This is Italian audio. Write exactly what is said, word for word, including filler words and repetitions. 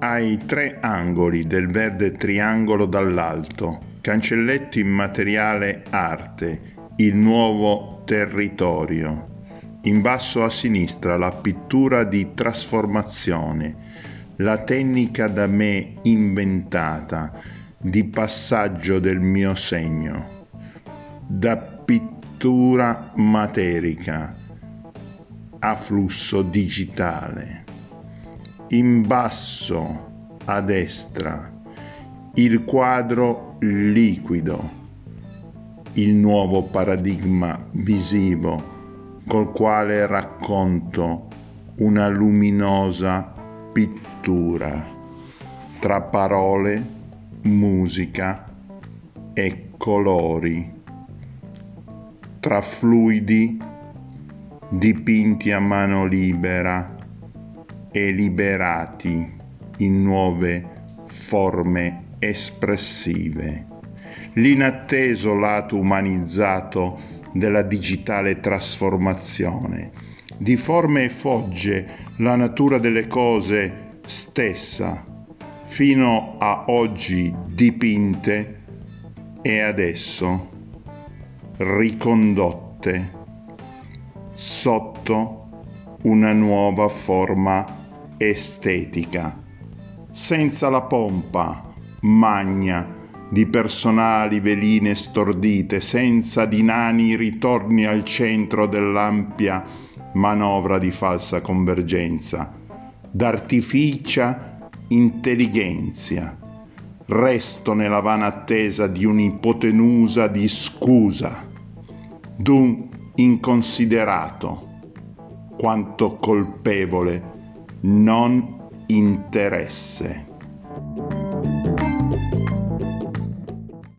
ai tre angoli del verde triangolo dall'alto, cancelletto in materiale arte, il nuovo territorio. In basso a sinistra la pittura di trasformazione, la tecnica da me inventata di passaggio del mio segno, da pittura materica a flusso digitale. In basso a destra il quadro liquido, il nuovo paradigma visivo col quale racconto una luminosa pittura tra parole, musica e colori, tra fluidi dipinti a mano libera e liberati in nuove forme espressive. L'inatteso lato umanizzato della digitale trasformazione, di forme e fogge la natura delle cose stessa, fino a oggi dipinte e adesso ricondotte sotto una nuova forma estetica, senza la pompa magna di personali veline stordite, senza di nani ritorni al centro dell'ampia manovra di falsa convergenza, d'artificia intelligenza, resto nella vana attesa di un'ipotenusa di scusa, d'un inconsiderato, quanto colpevole non interesse.